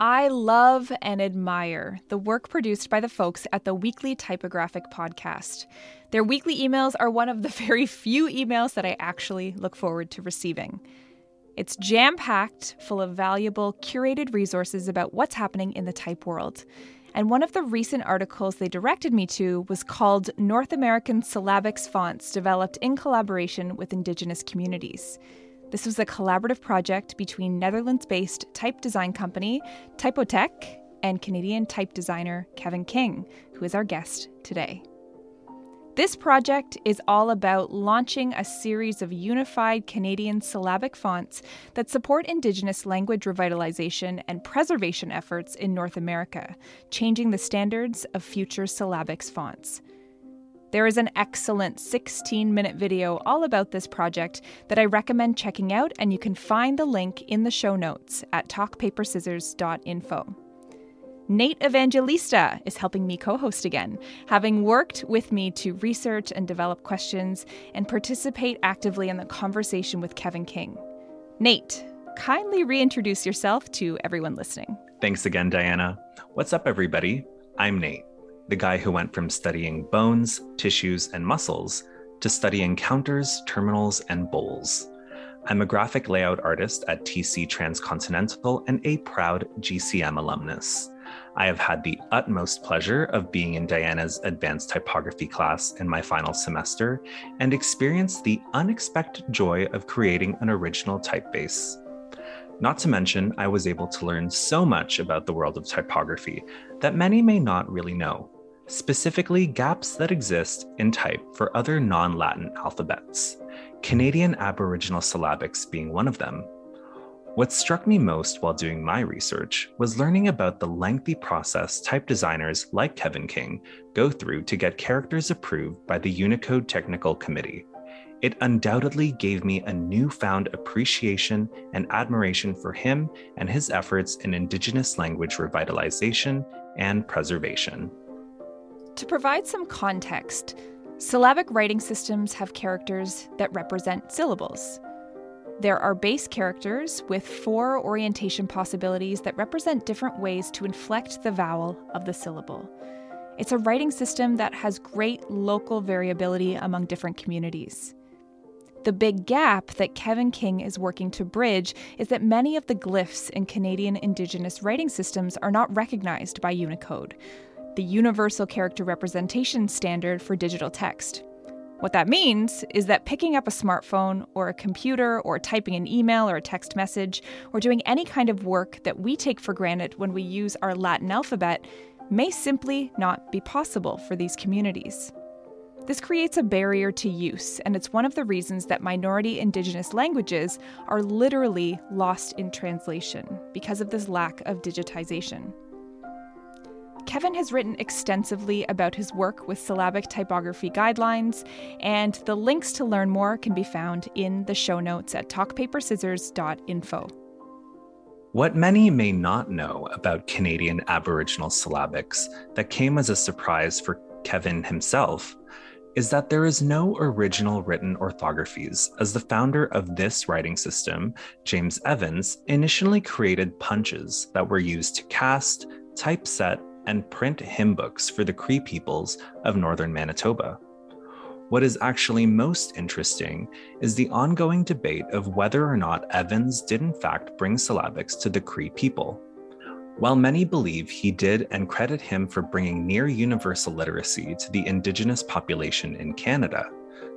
I love and admire the work produced by the folks at the Weekly Typographic Podcast. Their weekly emails are one of the very few emails that I actually look forward to receiving. It's jam-packed, full of valuable, curated resources about what's happening in the type world. And one of the recent articles they directed me to was called North American Syllabics Fonts Developed in Collaboration with Indigenous Communities. This was a collaborative project between Netherlands-based type design company Typotheque and Canadian type designer Kevin King, who is our guest today. This project is all about launching a series of unified Canadian syllabic fonts that support Indigenous language revitalization and preservation efforts in North America, changing the standards of future syllabics fonts. There is an excellent 16-minute video all about this project that I recommend checking out, and you can find the link in the show notes at talkpaperscissors.info. Nate Evangelista is helping me co-host again, having worked with me to research and develop questions and participate actively in the conversation with Kevin King. Nate, kindly reintroduce yourself to everyone listening. Thanks again, Diana. What's up, everybody? I'm Nate, the guy who went from studying bones, tissues, and muscles to studying counters, terminals, and bowls. I'm a graphic layout artist at TC Transcontinental and a proud GCM alumnus. I have had the utmost pleasure of being in Diana's advanced typography class in my final semester and experienced the unexpected joy of creating an original typeface. Not to mention, I was able to learn so much about the world of typography that many may not really know, specifically gaps that exist in type for other non-Latin alphabets, Canadian Aboriginal syllabics being one of them. What struck me most while doing my research was learning about the lengthy process type designers like Kevin King go through to get characters approved by the Unicode Technical Committee. It undoubtedly gave me a newfound appreciation and admiration for him and his efforts in Indigenous language revitalization and preservation. To provide some context, syllabic writing systems have characters that represent syllables. There are base characters with four orientation possibilities that represent different ways to inflect the vowel of the syllable. It's a writing system that has great local variability among different communities. The big gap that Kevin King is working to bridge is that many of the glyphs in Canadian Indigenous writing systems are not recognized by Unicode, the Universal Character Representation Standard for digital text. What that means is that picking up a smartphone or a computer or typing an email or a text message or doing any kind of work that we take for granted when we use our Latin alphabet may simply not be possible for these communities. This creates a barrier to use, and it's one of the reasons that minority Indigenous languages are literally lost in translation because of this lack of digitization. Kevin has written extensively about his work with syllabic typography guidelines, and the links to learn more can be found in the show notes at talkpaperscissors.info. What many may not know about Canadian Aboriginal syllabics that came as a surprise for Kevin himself is that there is no original written orthographies, as the founder of this writing system, James Evans, initially created punches that were used to cast, typeset, and print hymn books for the Cree peoples of northern Manitoba. What is actually most interesting is the ongoing debate of whether or not Evans did in fact bring syllabics to the Cree people. While many believe he did and credit him for bringing near universal literacy to the Indigenous population in Canada,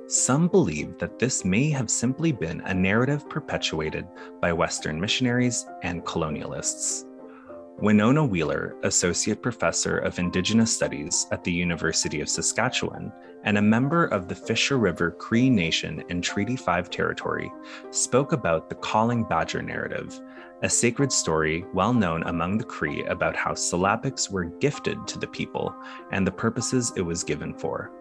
some believe that this may have simply been a narrative perpetuated by Western missionaries and colonialists. Winona Wheeler, Associate Professor of Indigenous Studies at the University of Saskatchewan and a member of the Fisher River Cree Nation in Treaty 5 territory, spoke about the Calling Badger narrative, a sacred story well known among the Cree about how syllabics were gifted to the people and the purposes it was given for.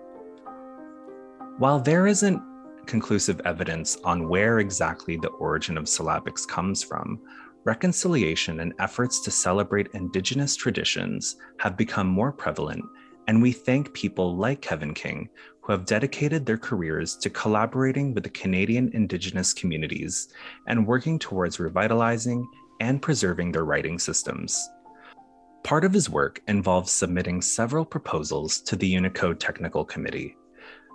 While there isn't conclusive evidence on where exactly the origin of syllabics comes from, reconciliation and efforts to celebrate Indigenous traditions have become more prevalent, and we thank people like Kevin King, who have dedicated their careers to collaborating with the Canadian Indigenous communities and working towards revitalizing and preserving their writing systems. Part of his work involves submitting several proposals to the Unicode Technical Committee.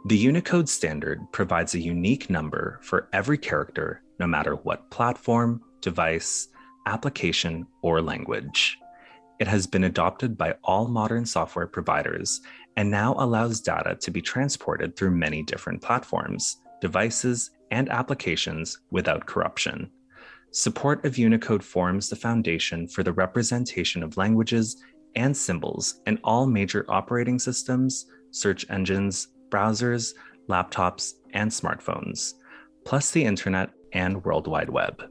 The Unicode standard provides a unique number for every character, no matter what platform, device, application, or language. It has been adopted by all modern software providers and now allows data to be transported through many different platforms, devices, and applications without corruption. Support of Unicode forms the foundation for the representation of languages and symbols in all major operating systems, search engines, browsers, laptops, and smartphones, plus the internet and World Wide Web.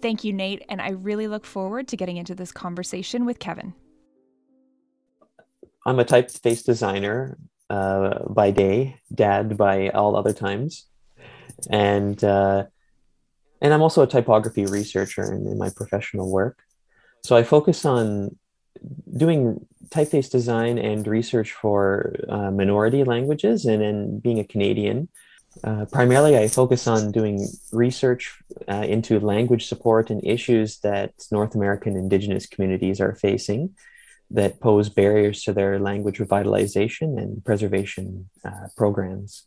Thank you, Nate, and I really look forward to getting into this conversation with Kevin. I'm a typeface designer by day, dad by all other times, and I'm also a typography researcher in my professional work. So I focus on doing typeface design and research for minority languages, and then being a Canadian. Primarily, I focus on doing research into language support and issues that North American Indigenous communities are facing that pose barriers to their language revitalization and preservation programs.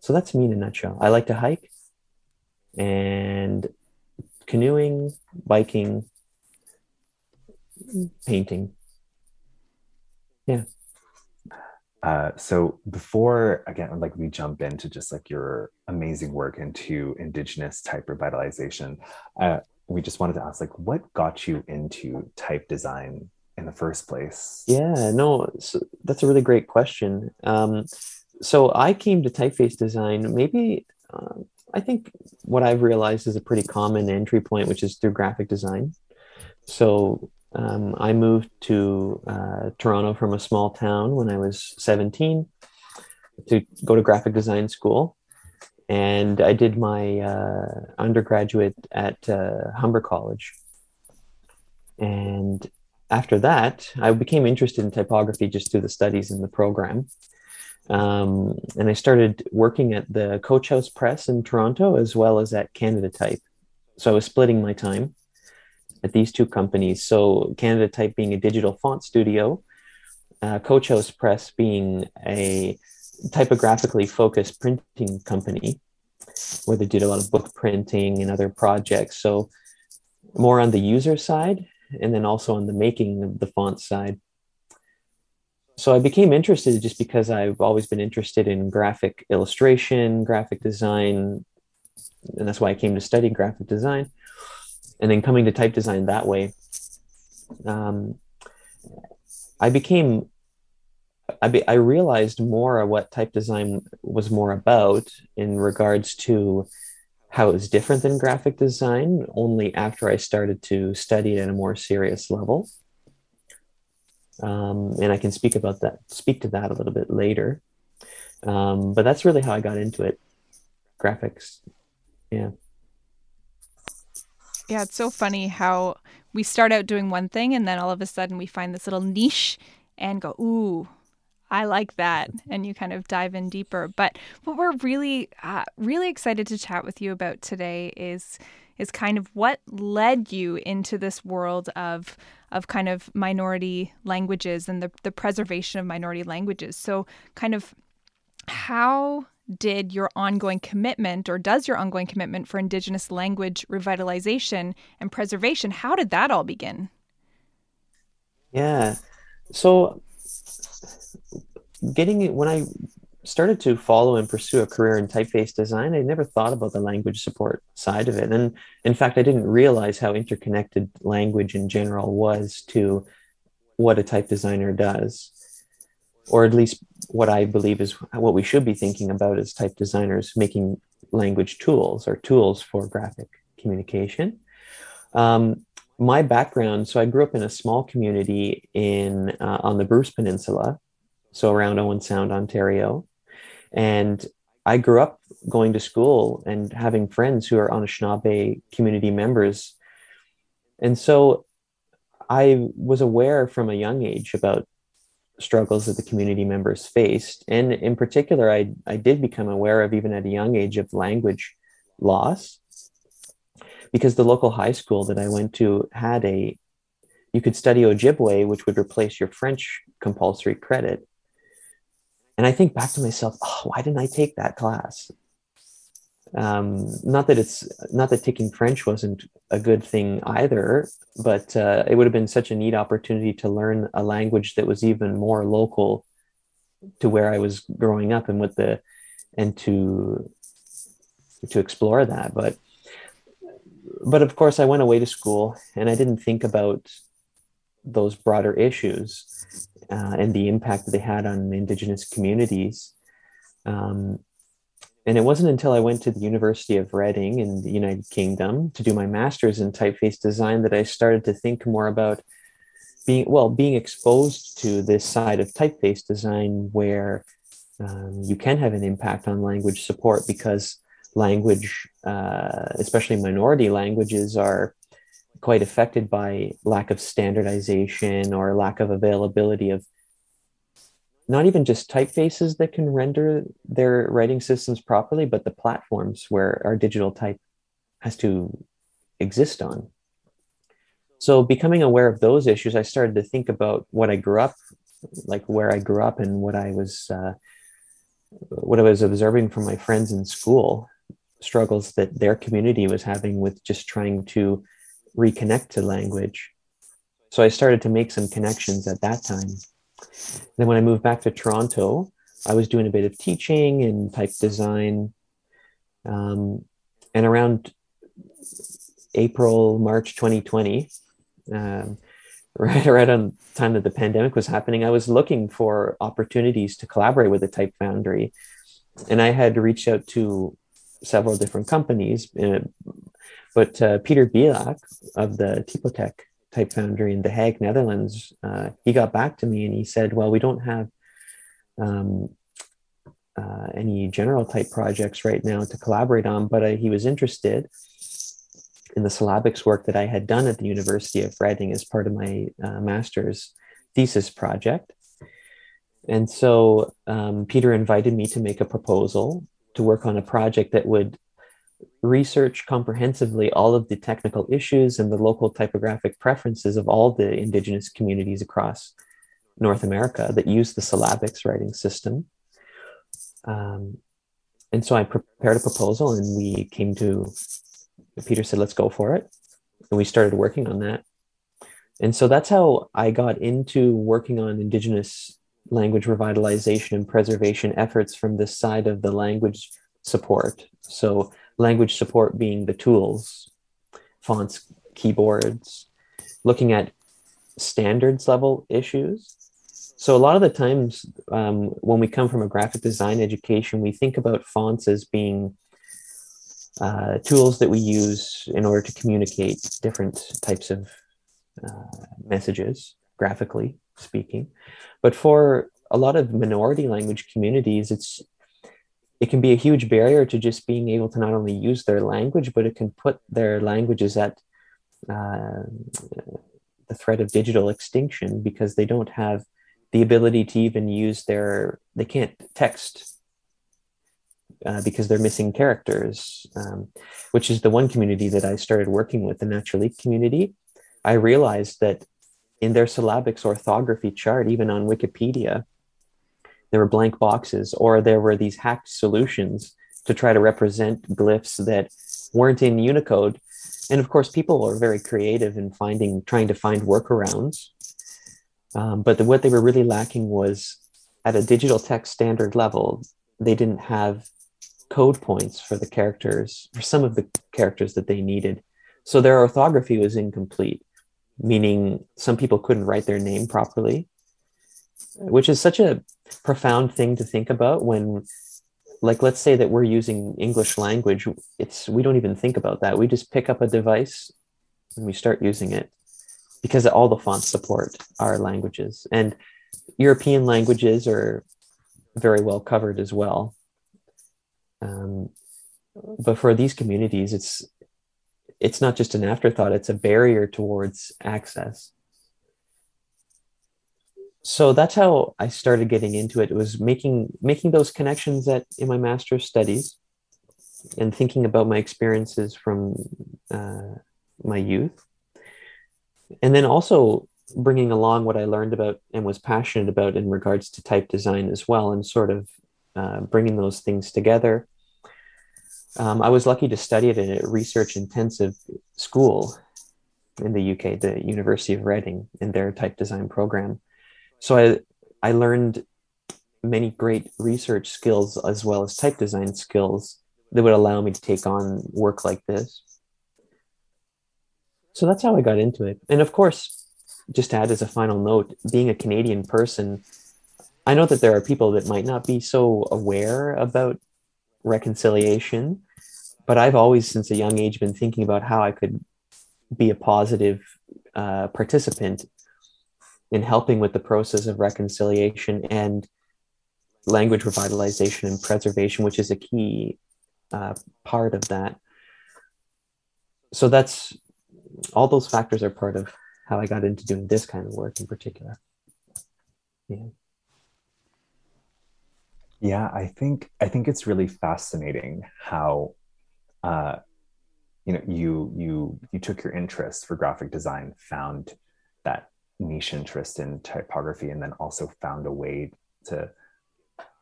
So that's me in a nutshell. I like to hike and canoeing, biking, painting. Yeah. So before, again, like we jump into just like your amazing work into Indigenous type revitalization, we just wanted to ask, like, what got you into type design in the first place? Yeah, no, so that's a really great question. So I came to typeface design, maybe, I think what I've realized is a pretty common entry point, which is through graphic design. So I moved to Toronto from a small town when I was 17 to go to graphic design school. And I did my undergraduate at Humber College. And after that, I became interested in typography just through the studies in the program. And I started working at the Coach House Press in Toronto, as well as at Canada Type. So I was splitting my time at these two companies. So Canada Type being a digital font studio, Coach House Press being a typographically focused printing company where they did a lot of book printing and other projects. So more on the user side, and then also on the making of the font side. So I became interested just because I've always been interested in graphic illustration, graphic design, and that's why I came to study graphic design. And then coming to type design that way, I realized more what type design was more about in regards to how it was different than graphic design only after I started to study it at a more serious level. And I can speak to that a little bit later. But that's really how I got into it. Graphics. Yeah. Yeah, it's so funny how we start out doing one thing and then all of a sudden we find this little niche and go, ooh, I like that. And you kind of dive in deeper. But what we're really, really excited to chat with you about today is kind of what led you into this world of kind of minority languages and the preservation of minority languages. So kind of how did your ongoing commitment, or does your ongoing commitment for Indigenous language revitalization and preservation, how did that all begin? Yeah, so getting it when I started to follow and pursue a career in typeface design, I never thought about the language support side of it. And in fact, I didn't realize how interconnected language in general was to what a type designer does, or at least what I believe is what we should be thinking about as type designers making language tools or tools for graphic communication. My background, so I grew up in a small community in on the Bruce Peninsula, so around Owen Sound, Ontario. And I grew up going to school and having friends who are Anishinaabe community members. And so I was aware from a young age about struggles that the community members faced. And in particular, I did become aware of, even at a young age, of language loss, because the local high school that I went to had you could study Ojibwe, which would replace your French compulsory credit. And I think back to myself, why didn't I take that class? Not that taking French wasn't a good thing either, but it would have been such a neat opportunity to learn a language that was even more local to where I was growing up, and to explore that. But of course, I went away to school and I didn't think about those broader issues and the impact that they had on Indigenous communities. And it wasn't until I went to the University of Reading in the United Kingdom to do my master's in typeface design that I started to think more about being exposed to this side of typeface design where you can have an impact on language support, because language, especially minority languages, are quite affected by lack of standardization or lack of availability of not even just typefaces that can render their writing systems properly, but the platforms where our digital type has to exist on. So becoming aware of those issues, I started to think about where I grew up and what I was observing from my friends in school, struggles that their community was having with just trying to reconnect to language. So I started to make some connections at that time. Then when I moved back to Toronto, I was doing a bit of teaching and type design. And around March 2020, right on the time that the pandemic was happening, I was looking for opportunities to collaborate with the Type Foundry. And I had reached out to several different companies. But Peter Bielak of the Typotheque Type Foundry in The Hague, Netherlands, he got back to me and he said, well, we don't have any general type projects right now to collaborate on, but he was interested in the syllabics work that I had done at the University of Reading as part of my master's thesis project. And so Peter invited me to make a proposal to work on a project that would research comprehensively all of the technical issues and the local typographic preferences of all the Indigenous communities across North America that use the syllabics writing system. And so I prepared a proposal, and Peter said, let's go for it. And we started working on that. And so that's how I got into working on Indigenous language revitalization and preservation efforts from this side of the language support. So language support being the tools, fonts, keyboards, looking at standards level issues. So a lot of the times when we come from a graphic design education, we think about fonts as being tools that we use in order to communicate different types of messages, graphically speaking. But for a lot of minority language communities, it can be a huge barrier to just being able to not only use their language, but it can put their languages at the threat of digital extinction, because they don't have the ability to even use they can't text because they're missing characters, which is the one community that I started working with, the Nattilik community. I realized that in their syllabics orthography chart, even on Wikipedia, there were blank boxes, or there were these hacked solutions to try to represent glyphs that weren't in Unicode. And of course, people are very creative in trying to find workarounds. But what they were really lacking was, at a digital text standard level, they didn't have code points for the characters, for some of the characters that they needed. So their orthography was incomplete, meaning some people couldn't write their name properly, which is such a profound thing to think about when, like, let's say that we're using English language. We don't even think about that. We just pick up a device and we start using it because all the fonts support our languages. And European languages are very well covered as well. But for these communities, it's not just an afterthought, it's a barrier towards access. So that's how I started getting into it. It was making those connections in my master's studies and thinking about my experiences from my youth. And then also bringing along what I learned about and was passionate about in regards to type design as well, and sort of bringing those things together. I was lucky to study it at a research-intensive school in the UK, the University of Reading, in their type design program. So I learned many great research skills as well as type design skills that would allow me to take on work like this. So that's how I got into it. And of course, just to add as a final note, being a Canadian person, I know that there are people that might not be so aware about reconciliation, but I've always, since a young age, been thinking about how I could be a positive participant in helping with the process of reconciliation and language revitalization and preservation, which is a key part of that. So that's, all those factors are part of how I got into doing this kind of work in particular. Yeah. Yeah, I think it's really fascinating how, you took your interest for graphic design, found that niche interest in typography, and then also found a way to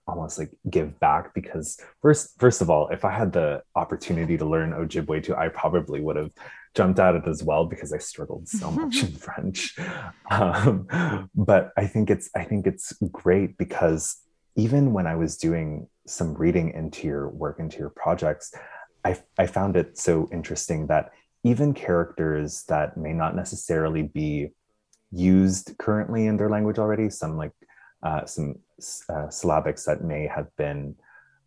almost like give back. Because first of all, if I had the opportunity to learn Ojibwe too, I probably would have jumped at it as well, because I struggled so much in French. But I think it's great because even when I was doing some reading into your work, into your projects, I found it so interesting that even characters that may not necessarily be used currently in their language already, some like some syllabics that may have been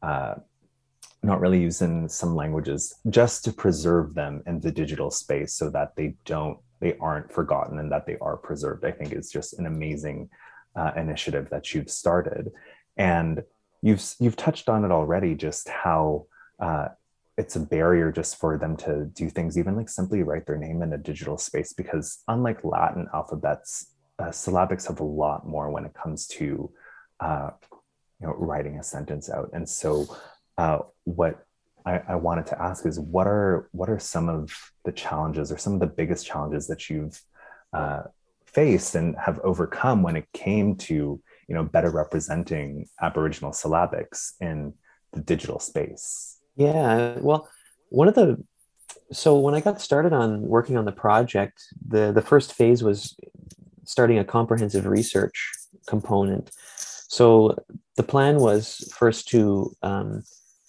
not really used in some languages, just to preserve them in the digital space so that they aren't forgotten and that they are preserved, I think is just an amazing initiative that you've started. And you've touched on it already, just how it's a barrier just for them to do things, even like simply write their name in a digital space, because unlike Latin alphabets, syllabics have a lot more when it comes to writing a sentence out. And so what I wanted to ask is, what are some of the challenges, or some of the biggest challenges that you've faced and have overcome when it came to better representing Aboriginal syllabics in the digital space? Yeah, well, so when I got started on working on the project, the first phase was starting a comprehensive research component. So the plan was first to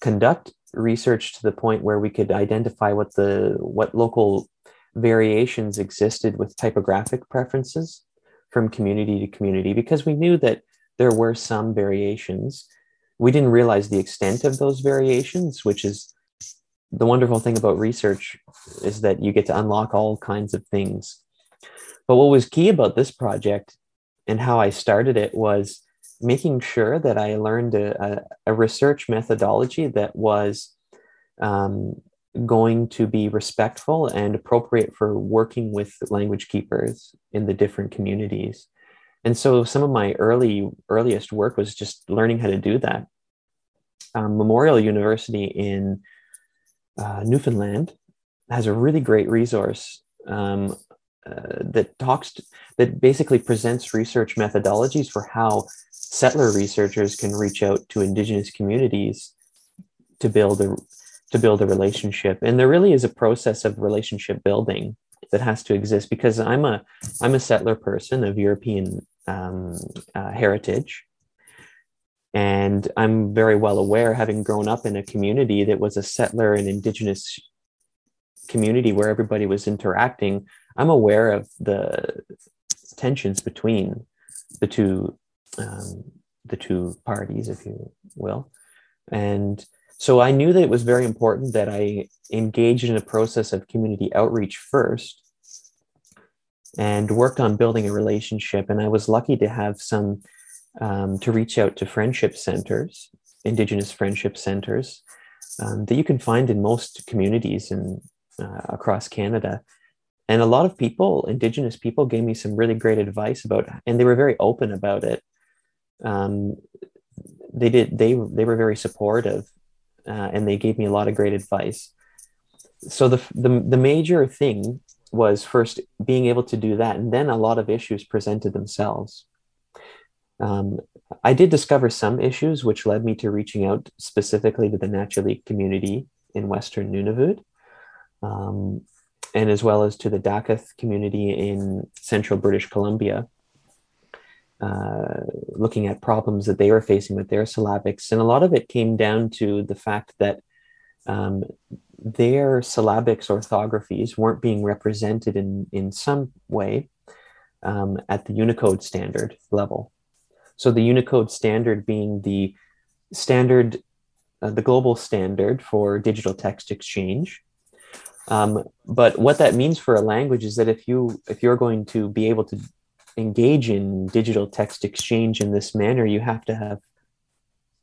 conduct research to the point where we could identify what local variations existed with typographic preferences from community to community, because we knew that there were some variations. We didn't realize the extent of those variations, which is the wonderful thing about research, is that you get to unlock all kinds of things. But what was key about this project and how I started it was making sure that I learned a research methodology that was going to be respectful and appropriate for working with language keepers in the different communities. And so some of my earliest work was just learning how to do that. Memorial University in Newfoundland has a really great resource that basically presents research methodologies for how settler researchers can reach out to Indigenous communities to build a relationship. And there really is a process of relationship building that has to exist, because I'm a settler person of European heritage. And I'm very well aware, having grown up in a community that was a settler and indigenous community where everybody was interacting, I'm aware of the tensions between the two parties, if you will. And so I knew that it was very important that I engaged in a process of community outreach first and worked on building a relationship. And I was lucky to have some, to reach out to friendship centers, Indigenous friendship centers, that you can find in most communities and across Canada. And a lot of people, Indigenous people, gave me some really great advice about, and they were very open about it. They were very supportive, and they gave me a lot of great advice. So the major thing was first being able to do that, and then a lot of issues presented themselves. I did discover some issues, which led me to reaching out specifically to the Nattilik community in Western Nunavut, and as well as to the Dakelh community in central British Columbia, looking at problems that they were facing with their syllabics. And a lot of it came down to the fact that their syllabics orthographies weren't being represented in some way at the Unicode standard level. So the Unicode standard being the standard, the global standard for digital text exchange. But what that means for a language is that if you're going to be able to engage in digital text exchange in this manner, you have to have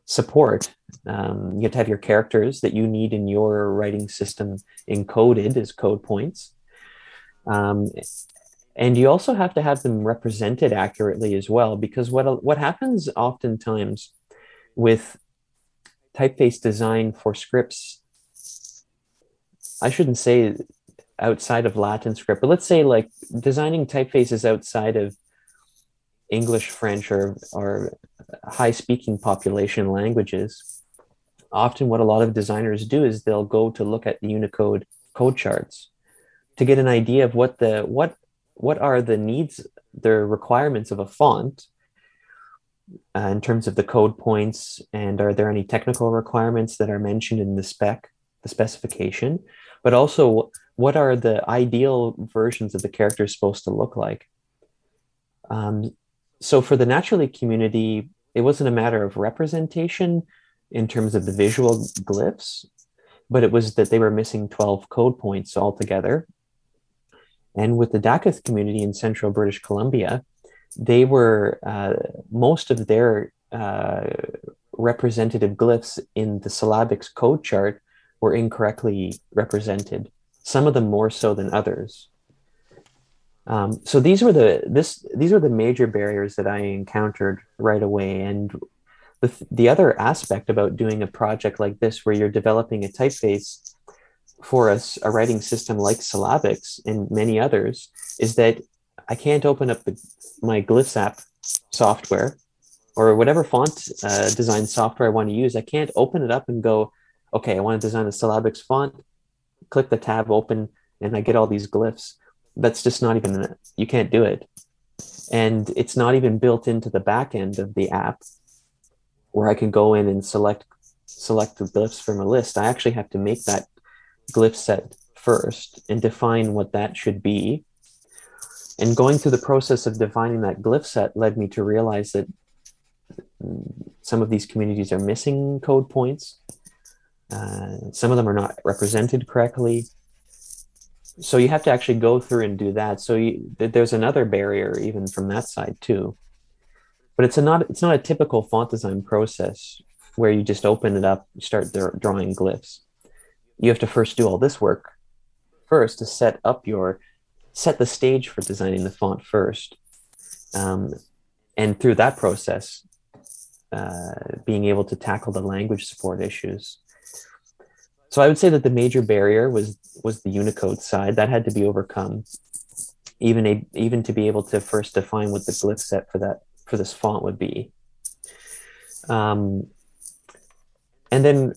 support. You have to have your characters that you need in your writing system encoded as code points. And you also have to have them represented accurately as well, because what happens oftentimes with typeface design for scripts, I shouldn't say outside of Latin script, but let's say like designing typefaces outside of English, French, or high speaking population languages, often what a lot of designers do is they'll go to look at the Unicode code charts to get an idea of what are the needs, the requirements of a font in terms of the code points, and are there any technical requirements that are mentioned in the spec, the specification, but also what are the ideal versions of the characters supposed to look like? So for the Nattilik community, it wasn't a matter of representation in terms of the visual glyphs, but it was that they were missing 12 code points altogether. And with the Dakelh community in central British Columbia, they were most of their representative glyphs in the syllabics code chart were incorrectly represented, some of them more so than others. So these were the major barriers that I encountered right away. And the other aspect about doing a project like this, where you're developing a typeface for a writing system like syllabics and many others, is that I can't open up my Glyphs app software or whatever font design software I want to use. I can't open it up and go, okay, I want to design a syllabics font, click the tab open, and I get all these glyphs. That's just not even, you can't do it. And it's not even built into the back end of the app where I can go in and select the glyphs from a list. I actually have to make that glyph set first and define what that should be. And going through the process of defining that glyph set led me to realize that some of these communities are missing code points. Some of them are not represented correctly. So you have to actually go through and do that. So there's another barrier even from that side too. But it's not a typical font design process where you just open it up, you start drawing glyphs. You have to first do all this work first to set the stage for designing the font first. And through that process, being able to tackle the language support issues. So I would say that the major barrier was the Unicode side that had to be overcome, even to be able to first define what the glyph set for this font would be. And then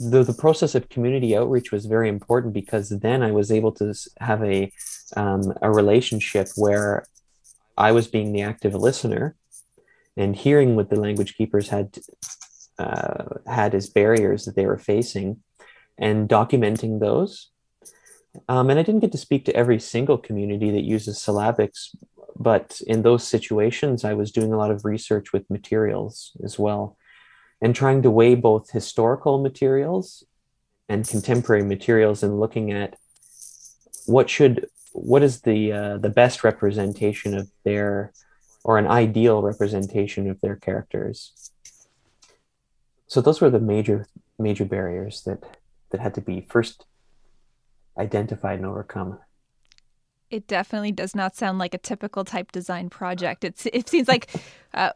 the process of community outreach was very important, because then I was able to have a relationship where I was being the active listener and hearing what the language keepers had as barriers that they were facing and documenting those. And I didn't get to speak to every single community that uses syllabics, but in those situations, I was doing a lot of research with materials as well, and trying to weigh both historical materials and contemporary materials, and looking at what is the best representation of their, or an ideal representation of their characters. So those were the major barriers that had to be first identified and overcome. It definitely does not sound like a typical type design project. It seems like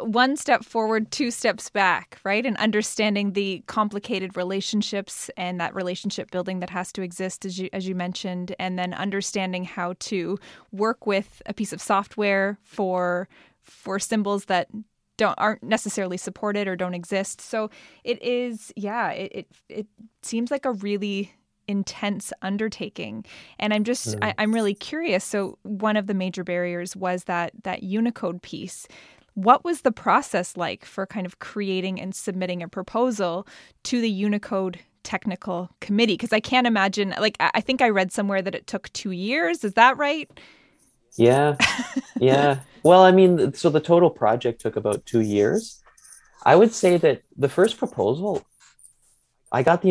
one step forward, two steps back, right? And understanding the complicated relationships and that relationship building that has to exist, as you mentioned, and then understanding how to work with a piece of software for symbols that aren't necessarily supported or don't exist. So it is, it seems like a really intense undertaking. And I'm just, I'm really curious. So one of the major barriers was that Unicode piece. What was the process like for kind of creating and submitting a proposal to the Unicode Technical Committee? Because I can't imagine, like, I think I read somewhere that it took 2 years. Is that right? Yeah. Yeah. Well, I mean, so the total project took about 2 years. I would say that the first proposal, I got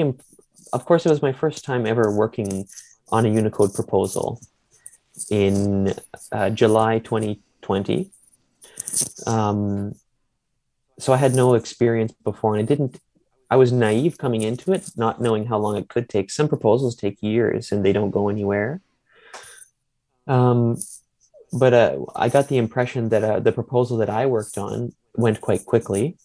of course, it was my first time ever working on a Unicode proposal in July 2020. So I had no experience before, and I was naive coming into it, not knowing how long it could take. Some proposals take years and they don't go anywhere. But I got the impression that the proposal that I worked on went quite quickly.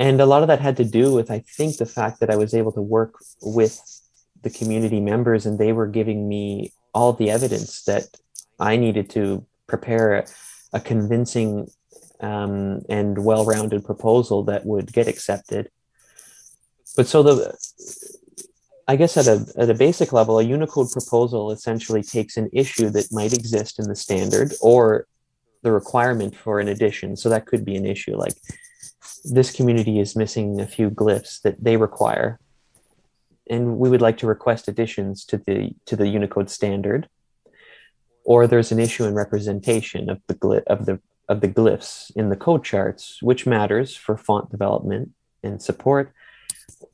And a lot of that had to do with, I think, the fact that I was able to work with the community members, and they were giving me all the evidence that I needed to prepare a convincing and well-rounded proposal that would get accepted. But so I guess at a basic level, a Unicode proposal essentially takes an issue that might exist in the standard or the requirement for an addition. So that could be an issue like, this community is missing a few glyphs that they require, and we would like to request additions to the Unicode standard. Or there's an issue in representation of the glyphs in the code charts, which matters for font development and support.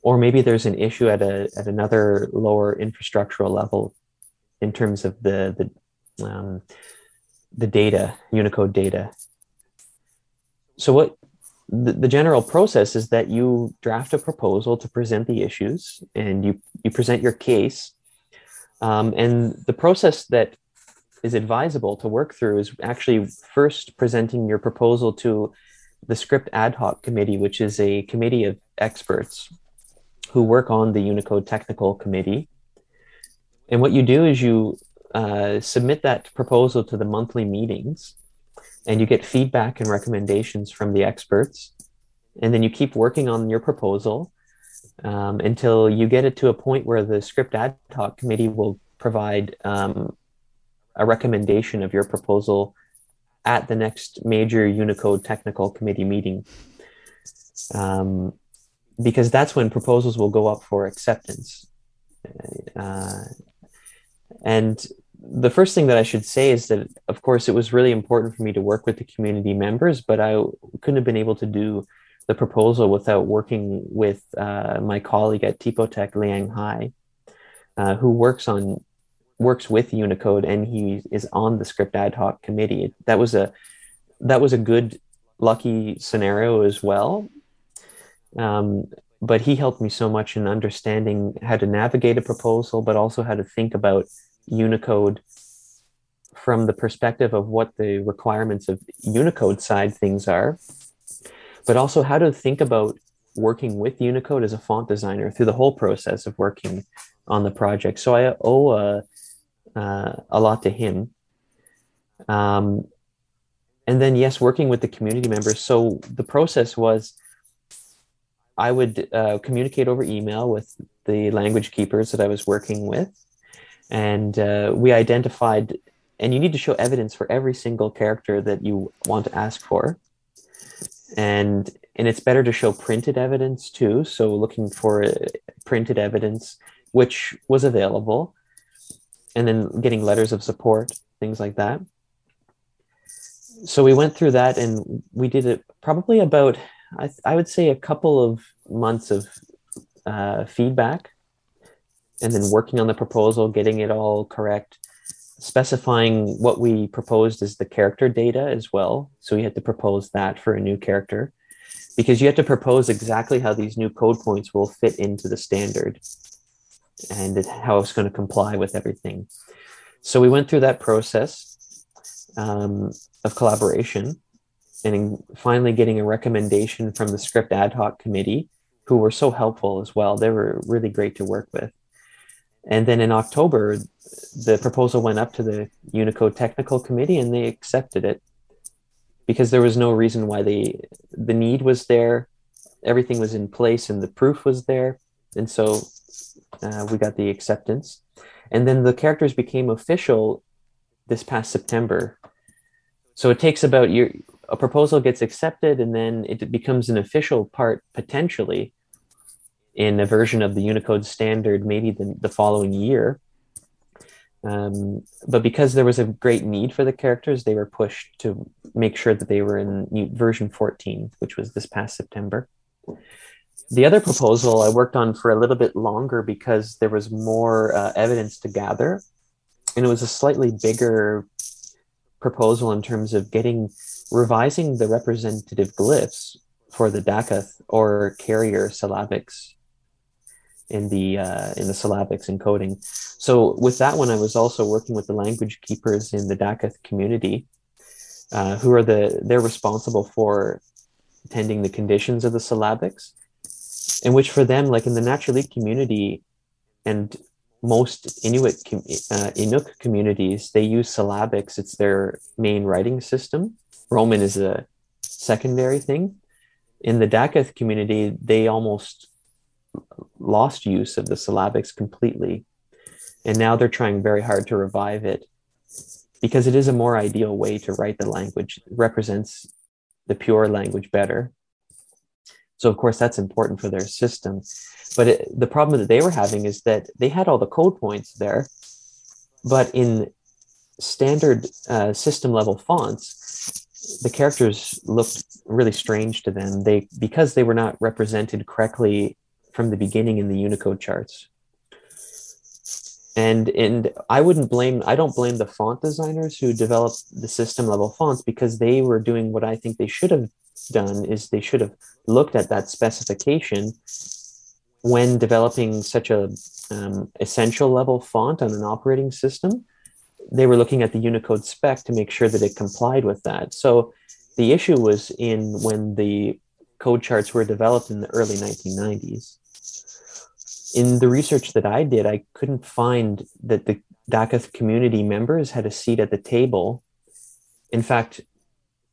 Or maybe there's an issue at another lower infrastructural level in terms of the data, Unicode data. So what? The general process is that you draft a proposal to present the issues, and you present your case. And the process that is advisable to work through is actually first presenting your proposal to the Script Ad Hoc Committee, which is a committee of experts who work on the Unicode Technical Committee. And what you do is you submit that proposal to the monthly meetings, and you get feedback and recommendations from the experts. And then you keep working on your proposal until you get it to a point where the Script Ad Hoc Committee will provide a recommendation of your proposal at the next major Unicode Technical Committee meeting. Because that's when proposals will go up for acceptance. And the first thing that I should say is that, of course, it was really important for me to work with the community members, but I couldn't have been able to do the proposal without working with my colleague at Typotheque, Liang Hai, who works with Unicode, and he is on the Script Ad Hoc Committee. That was a good, lucky scenario as well. But he helped me so much in understanding how to navigate a proposal, but also how to think about Unicode from the perspective of what the requirements of Unicode side things are, but also how to think about working with Unicode as a font designer through the whole process of working on the project. So I owe a lot to him. And then, yes, working with the community members. So the process was, I would communicate over email with the language keepers that I was working with. And we identified, and you need to show evidence for every single character that you want to ask for. And it's better to show printed evidence too. So looking for printed evidence, which was available, and then getting letters of support, things like that. So we went through that, and we did it probably about, I would say, a couple of months of feedback, and then working on the proposal, getting it all correct, specifying what we proposed as the character data as well. So we had to propose that for a new character, because you have to propose exactly how these new code points will fit into the standard and how it's going to comply with everything. So we went through that process of collaboration, and finally getting a recommendation from the script ad hoc committee, who were so helpful as well. They were really great to work with. And then in October, the proposal went up to the Unicode Technical Committee, and they accepted it because there was no reason why the need was there. Everything was in place and the proof was there. And so we got the acceptance. And then the characters became official this past September. So it takes about a proposal gets accepted, and then it becomes an official part potentially in a version of the Unicode standard, maybe the following year. But because there was a great need for the characters, they were pushed to make sure that they were in version 14, which was this past September. The other proposal I worked on for a little bit longer because there was more evidence to gather, and it was a slightly bigger proposal in terms of revising the representative glyphs for the Dakelh or carrier syllabics in the syllabics encoding. So with that one, I was also working with the language keepers in the Dakelh community, they're responsible for tending the conditions of the syllabics, and which for them, like in the Nattilik community and most Inuk communities, they use syllabics. It's their main writing system. Roman is a secondary thing. In the Dakelh community, they almost lost use of the syllabics completely. And now they're trying very hard to revive it, because it is a more ideal way to write the language. It represents the pure language better. So of course, that's important for their system. But the problem that they were having is that they had all the code points there, but in standard system level fonts, the characters looked really strange to them. Because they were not represented correctly from the beginning in the Unicode charts. And I don't blame the font designers who developed the system level fonts, because they were doing what I think they should have done is they should have looked at that specification when developing such a essential level font on an operating system. They were looking at the Unicode spec to make sure that it complied with that. So the issue was in when the code charts were developed in the early 1990s. In the research that I did, I couldn't find that the Dakelh community members had a seat at the table. In fact,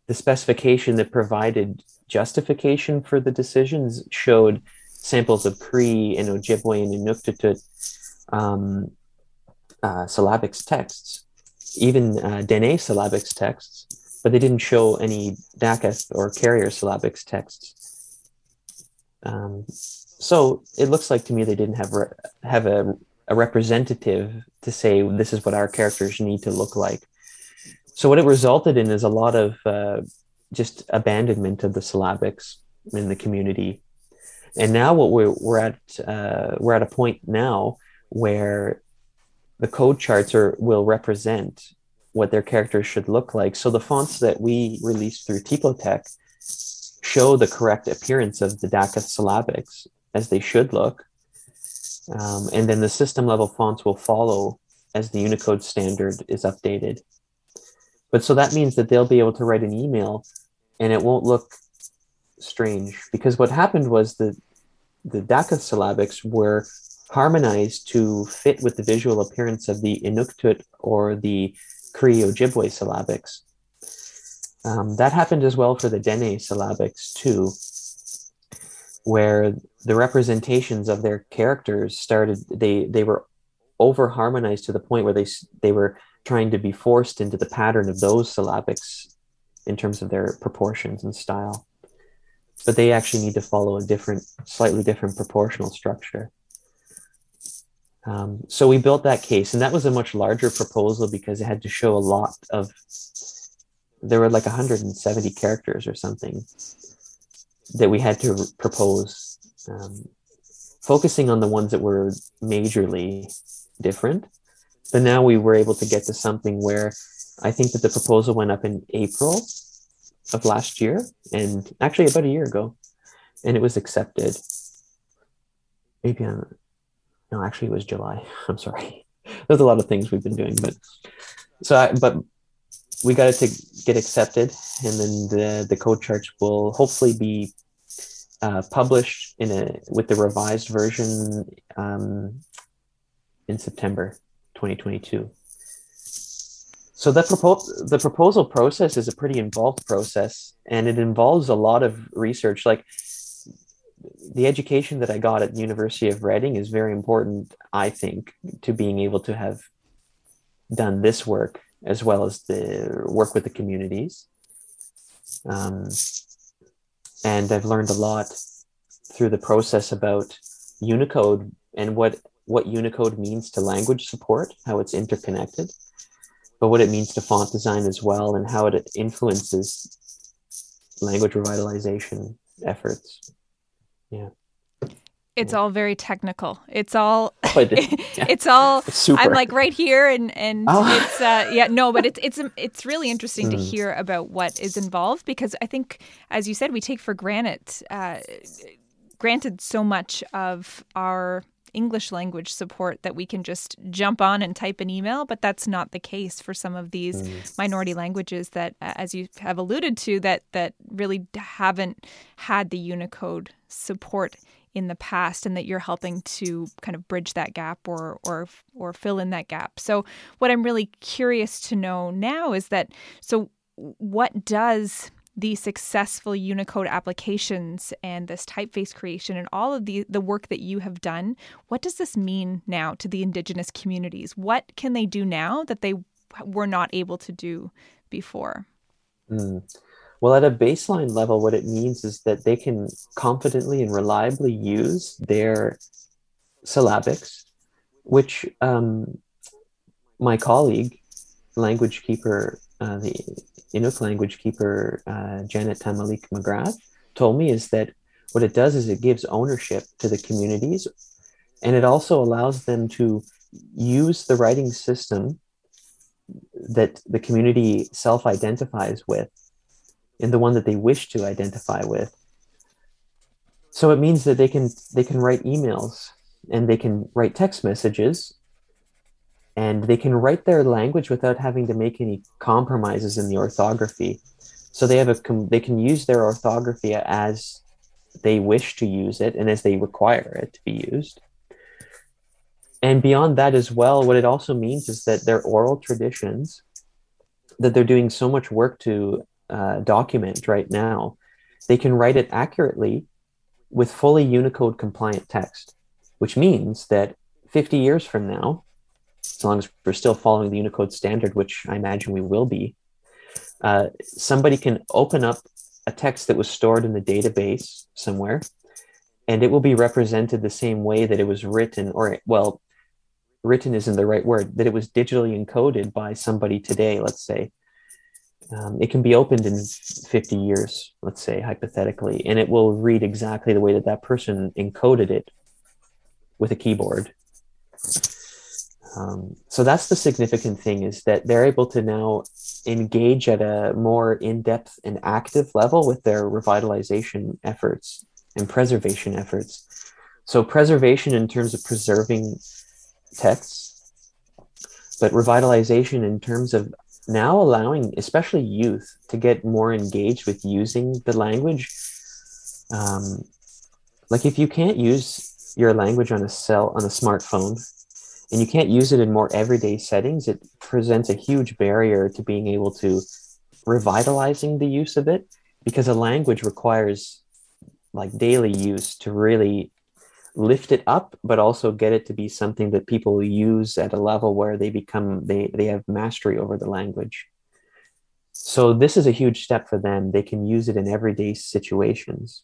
the specification that provided justification for the decisions showed samples of Cree and Ojibwe and Inuktitut syllabics texts, even Dene syllabics texts, but they didn't show any Dakelh or carrier syllabics texts. So it looks like to me they didn't have a representative to say, this is what our characters need to look like. So what it resulted in is a lot of just abandonment of the syllabics in the community. And now what we're at a point now where the code charts will represent what their characters should look like. So the fonts that we released through Typotheque show the correct appearance of the Dakelh syllabics as they should look. And then the system level fonts will follow as the Unicode standard is updated. But so that means that they'll be able to write an email and it won't look strange, because what happened was the Dakelh syllabics were harmonized to fit with the visual appearance of the Inuktitut or the Cree Ojibwe syllabics. That happened as well for the Dene syllabics too, where the representations of their characters they were over harmonized to the point where they were trying to be forced into the pattern of those syllabics in terms of their proportions and style. But they actually need to follow a different, slightly different proportional structure. So we built that case, and that was a much larger proposal because it had to show a lot of, there were like 170 characters or something that we had to propose, focusing on the ones that were majorly different. But now we were able to get to something where I think that the proposal went up in April of last year, and actually about a year ago, and it was accepted. No, actually it was July. I'm sorry. There's a lot of things we've been doing, but we got it to get accepted. And then the code charts will hopefully be published with the revised version in September, 2022. So the proposal process is a pretty involved process, and it involves a lot of research. Like, the education that I got at the University of Reading is very important, I think, to being able to have done this work as well as the work with the communities. And I've learned a lot through the process about Unicode and what Unicode means to language support, how it's interconnected, but what it means to font design as well, and how it influences language revitalization efforts. Yeah. It's all very technical. It's all, it's all, it's super. I'm like right here and it's, yeah, no, but it's really interesting to hear about what is involved, because I think, as you said, we take for granted so much of our English language support that we can just jump on and type an email, but that's not the case for some of these minority languages that, as you have alluded to, that really haven't had the Unicode support in the past, and that you're helping to kind of bridge that gap or fill in that gap. So what I'm really curious to know now is that, so what does the successful Unicode applications and this typeface creation and all of the work that you have done, what does this mean now to the Indigenous communities? What can they do now that they were not able to do before? Well, at a baseline level, what it means is that they can confidently and reliably use their syllabics, which my colleague, language keeper, the Inuk language keeper, Janet Tamalik McGrath, told me is that what it does is it gives ownership to the communities, and it also allows them to use the writing system that the community self-identifies with, and the one that they wish to identify with. So it means that they can write emails, and they can write text messages, and they can write their language without having to make any compromises in the orthography. So they can use their orthography as they wish to use it and as they require it to be used. And beyond that as well, what it also means is that their oral traditions, that they're doing so much work to document right now, they can write it accurately with fully Unicode compliant text, which means that 50 years from now, as long as we're still following the Unicode standard, which I imagine we will be, somebody can open up a text that was stored in the database somewhere, and it will be represented the same way that it was written, or, well, written isn't the right word, that it was digitally encoded by somebody today, let's say. It can be opened in 50 years, let's say, hypothetically, and it will read exactly the way that that person encoded it with a keyboard. So that's the significant thing, is that they're able to now engage at a more in-depth and active level with their revitalization efforts and preservation efforts. So preservation in terms of preserving texts, but revitalization in terms of now allowing, especially youth, to get more engaged with using the language. Like, if you can't use your language on a smartphone, and you can't use it in more everyday settings, it presents a huge barrier to being able to revitalizing the use of it, because a language requires like daily use to really lift it up, but also get it to be something that people use at a level where they have mastery over the language. So this is a huge step for them. They can use it in everyday situations.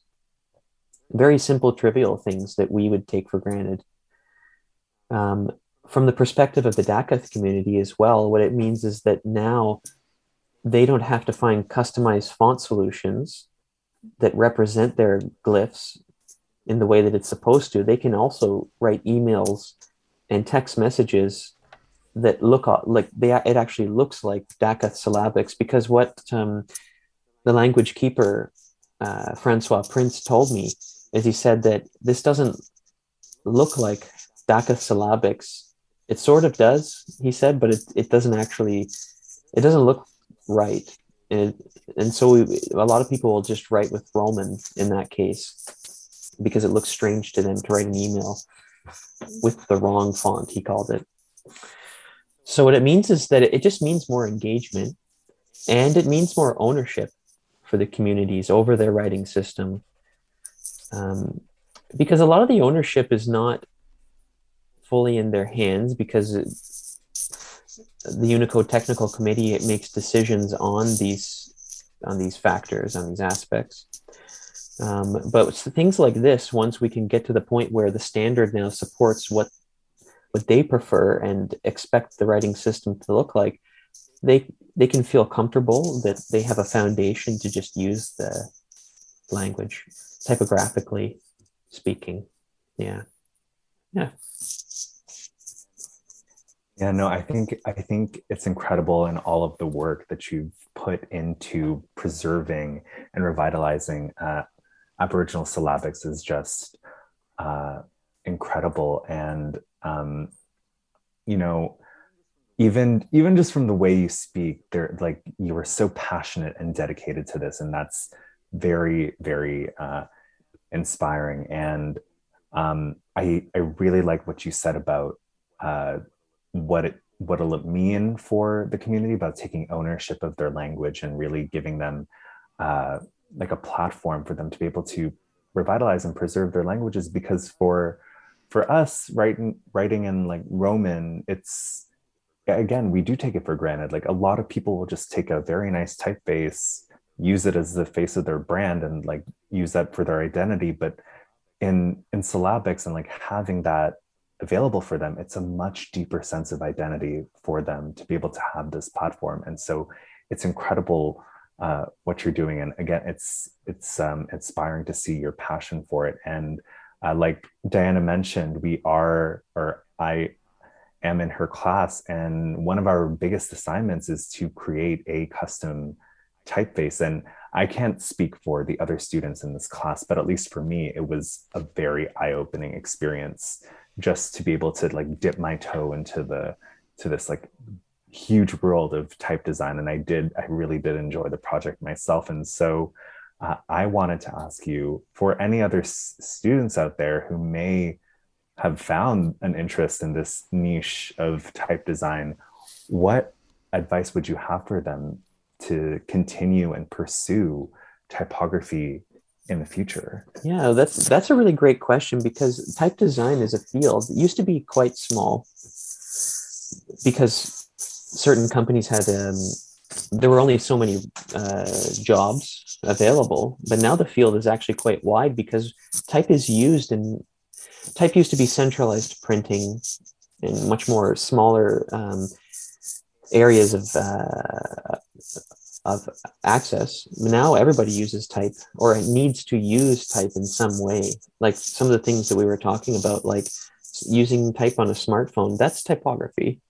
Very simple, trivial things that we would take for granted. From the perspective of the Dakelh community as well, what it means is that now they don't have to find customized font solutions that represent their glyphs in the way that it's supposed to. They can also write emails and text messages that look like it actually looks like Dakelh syllabics, because what the language keeper Francois Prince told me is he said that this doesn't look like Dakelh syllabics. It sort of does, he said, but it doesn't actually, it doesn't look right. And so a lot of people will just write with Roman in that case, because it looks strange to them to write an email with the wrong font, he called it. So what it means is that it just means more engagement, and it means more ownership for the communities over their writing system. Because a lot of the ownership is not fully in their hands, because the Unicode Technical Committee, it makes decisions on these factors, on these aspects. But things like this, once we can get to the point where the standard now supports what they prefer and expect the writing system to look like, they can feel comfortable that they have a foundation to just use the language typographically speaking. Yeah. Yeah, no, I think it's incredible, in all of the work that you've put into preserving and revitalizing Aboriginal syllabics is just incredible. And, even just from the way you speak, there, like, you are so passionate and dedicated to this, and that's very, very inspiring. And I really like what you said about what'll it mean for the community, about taking ownership of their language and really giving them like a platform for them to be able to revitalize and preserve their languages. Because for us, writing in like Roman, it's, again, we do take it for granted. Like, a lot of people will just take a very nice typeface, use it as the face of their brand, and like use that for their identity. But in syllabics, and like having that available for them, it's a much deeper sense of identity for them to be able to have this platform. And so it's incredible what you're doing. And again, it's inspiring to see your passion for it. And like Diana mentioned, I am in her class, and one of our biggest assignments is to create a custom typeface. And I can't speak for the other students in this class, but at least for me, it was a very eye-opening experience just to be able to like dip my toe into this like huge world of type design. And I really did enjoy the project myself. And so I wanted to ask you, for any other students out there who may have found an interest in this niche of type design, what advice would you have for them to continue and pursue typography in the future? Yeah, that's a really great question, because type design is a field that used to be quite small, because certain companies had there were only so many jobs available. But now the field is actually quite wide, because type used to be centralized printing in much more smaller areas of access. Now everybody uses type, or needs to use type in some way. Like some of the things that we were talking about, like using type on a smartphone, that's typography.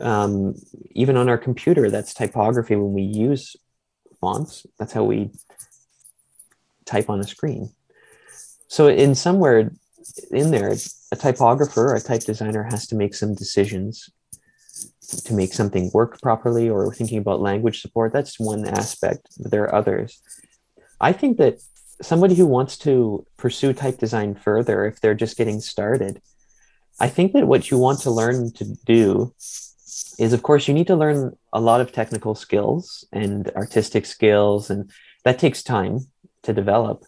Even on our computer, that's typography. When we use fonts, that's how we type on a screen. So in somewhere in there, a typographer, a type designer has to make some decisions to make something work properly, or thinking about language support. That's one aspect, but there are others. I think that somebody who wants to pursue type design further, if they're just getting started, I think that what you want to learn to do is, of course, you need to learn a lot of technical skills and artistic skills, and that takes time to develop.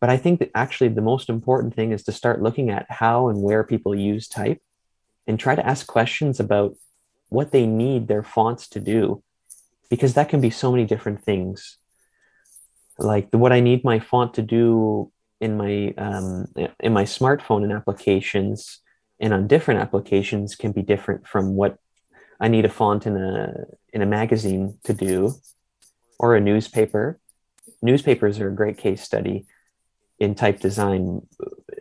But I think that actually the most important thing is to start looking at how and where people use type, and try to ask questions about what they need their fonts to do, because that can be so many different things. Like what I need my font to do in my smartphone and applications and on different applications can be different from what I need a font in a magazine to do, or a newspaper. Newspapers are a great case study in type design,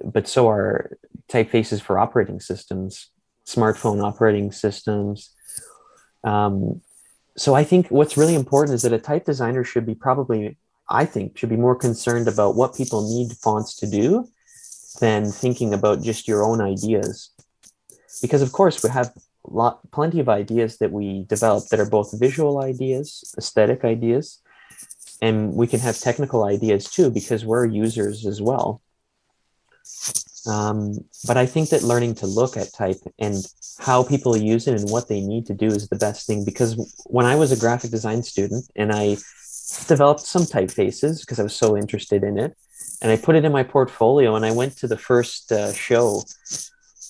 but so are typefaces for operating systems, smartphone operating systems. So I think what's really important is that a type designer should be probably more concerned about what people need fonts to do than thinking about just your own ideas. Because of course we have plenty of ideas that we develop that are both visual ideas, aesthetic ideas, and we can have technical ideas too, because we're users as well. But I think that learning to look at type and how people use it and what they need to do is the best thing. Because when I was a graphic design student and I developed some typefaces because I was so interested in it, and I put it in my portfolio, and I went to the first show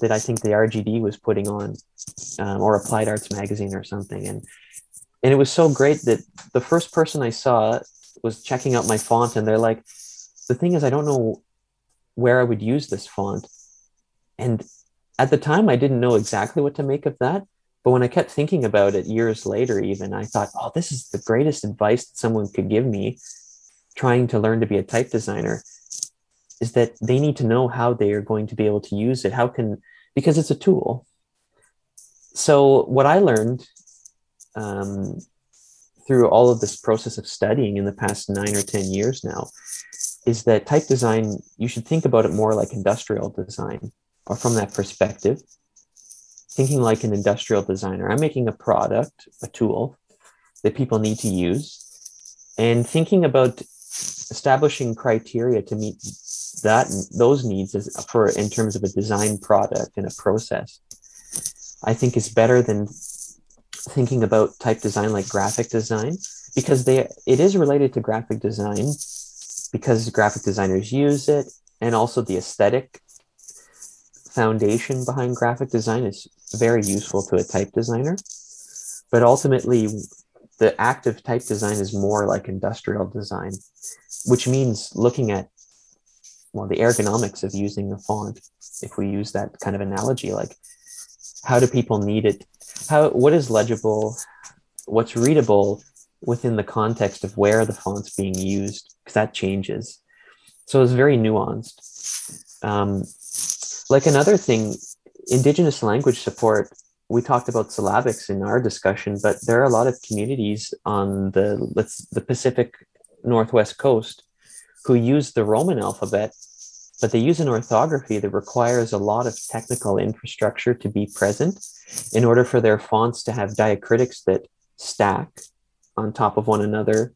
that I think the RGD was putting on, or Applied Arts Magazine or something. And it was so great that the first person I saw was checking out my font, and they're like, the thing is, I don't know where I would use this font. And at the time, I didn't know exactly what to make of that. But when I kept thinking about it years later, even, I thought, oh, this is the greatest advice that someone could give me trying to learn to be a type designer, is that they need to know how they are going to be able to use it. Because it's a tool. So what I learned through all of this process of studying in the past 9 or 10 years now is that type design, you should think about it more like industrial design, or from that perspective, thinking like an industrial designer. I'm making a product, a tool that people need to use, and thinking about establishing criteria to meet those needs in terms of a design product and a process, I think is better than thinking about type design like graphic design, because it is related to graphic design because graphic designers use it, and also the aesthetic foundation behind graphic design is very useful to a type designer. But ultimately, the act of type design is more like industrial design, which means looking at, the ergonomics of using the font, if we use that kind of analogy. Like, how do people need it? What is legible? What's readable within the context of where the font's being used? Because that changes. So it's very nuanced. Like another thing, Indigenous language support, we talked about syllabics in our discussion, but there are a lot of communities on the Pacific Northwest coast who use the Roman alphabet, but they use an orthography that requires a lot of technical infrastructure to be present in order for their fonts to have diacritics that stack on top of one another.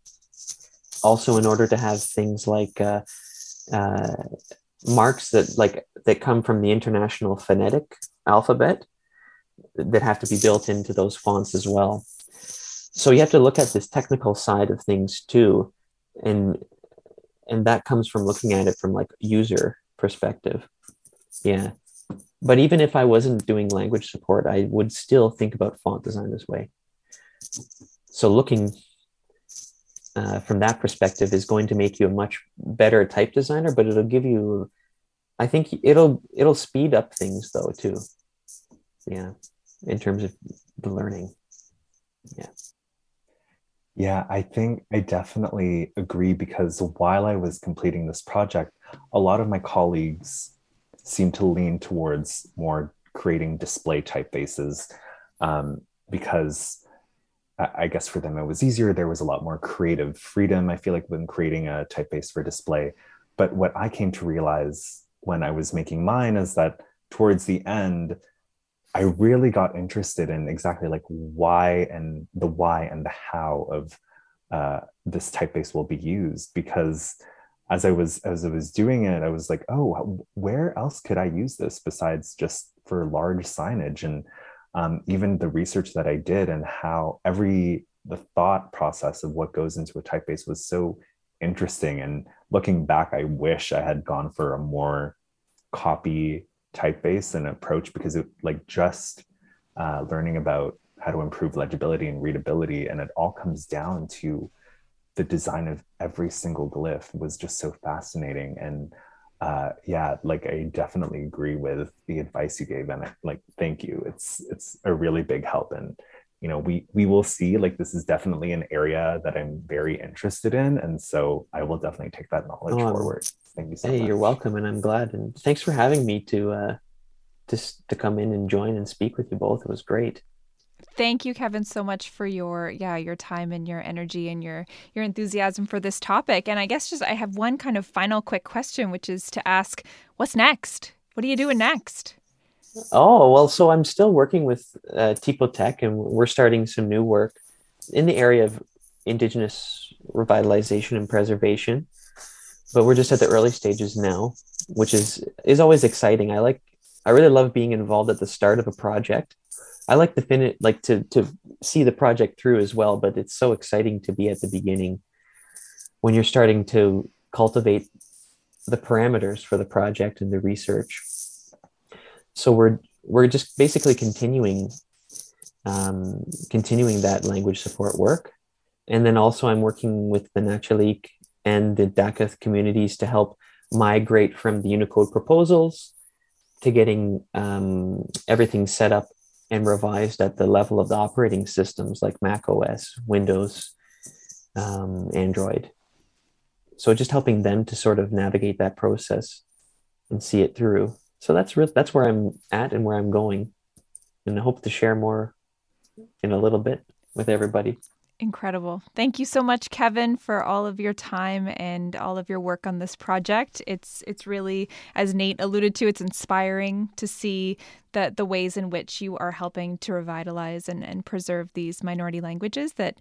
Also, in order to have things like marks that come from the International Phonetic Alphabet that have to be built into those fonts as well. So you have to look at this technical side of things too, and that comes from looking at it from like user perspective. Yeah, but even if I wasn't doing language support, I would still think about font design this way. So looking from that perspective is going to make you a much better type designer, but it'll give you, I think it'll speed up things though too. Yeah, in terms of the learning. Yeah, I think I definitely agree, because while I was completing this project, a lot of my colleagues seemed to lean towards more creating display typefaces, because I guess for them it was easier. There was a lot more creative freedom, I feel like, when creating a typeface for display. But what I came to realize when I was making mine is that towards the end, I really got interested in exactly like why and the how of this typeface will be used, because as I was doing it, I was like, oh, where else could I use this besides just for large signage? And even the research that I did and how the thought process of what goes into a typeface was so interesting. And looking back, I wish I had gone for a more copy typeface and approach, because it, like, just learning about how to improve legibility and readability. And it all comes down to the design of every single glyph was just so fascinating. And I definitely agree with the advice you gave, and thank you. It's a really big help. And you know, we will see, this is definitely an area that I'm very interested in. And so I will definitely take that knowledge forward. Thank you so much. You're welcome. And I'm glad. And thanks for having me to come in and join and speak with you both. It was great. Thank you, Kevin, so much for your time and your energy and your enthusiasm for this topic. And I guess I have one kind of final quick question, which is to ask, what's next? What are you doing next? Oh, well, so I'm still working with Typotheque, and we're starting some new work in the area of Indigenous revitalization and preservation. But we're just at the early stages now, which is always exciting. I really love being involved at the start of a project. I like to finish, to see the project through as well, but it's so exciting to be at the beginning when you're starting to cultivate the parameters for the project and the research. So we're just basically continuing that language support work. And then also I'm working with the Nattilik and the Dakelh communities to help migrate from the Unicode proposals to getting everything set up and revised at the level of the operating systems like Mac OS, Windows, Android. So just helping them to sort of navigate that process and see it through. So that's where I'm at and where I'm going, and I hope to share more in a little bit with everybody. Incredible. Thank you so much, Kevin, for all of your time and all of your work on this project. It's really, as Nate alluded to, it's inspiring to see the ways in which you are helping to revitalize and preserve these minority languages that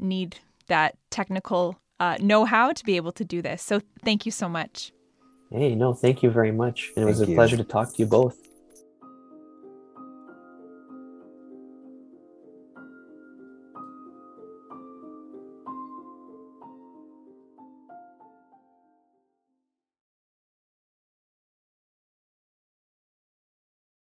need that technical know-how to be able to do this. So thank you so much. Hey, no, thank you very much. It was a pleasure to talk to you both.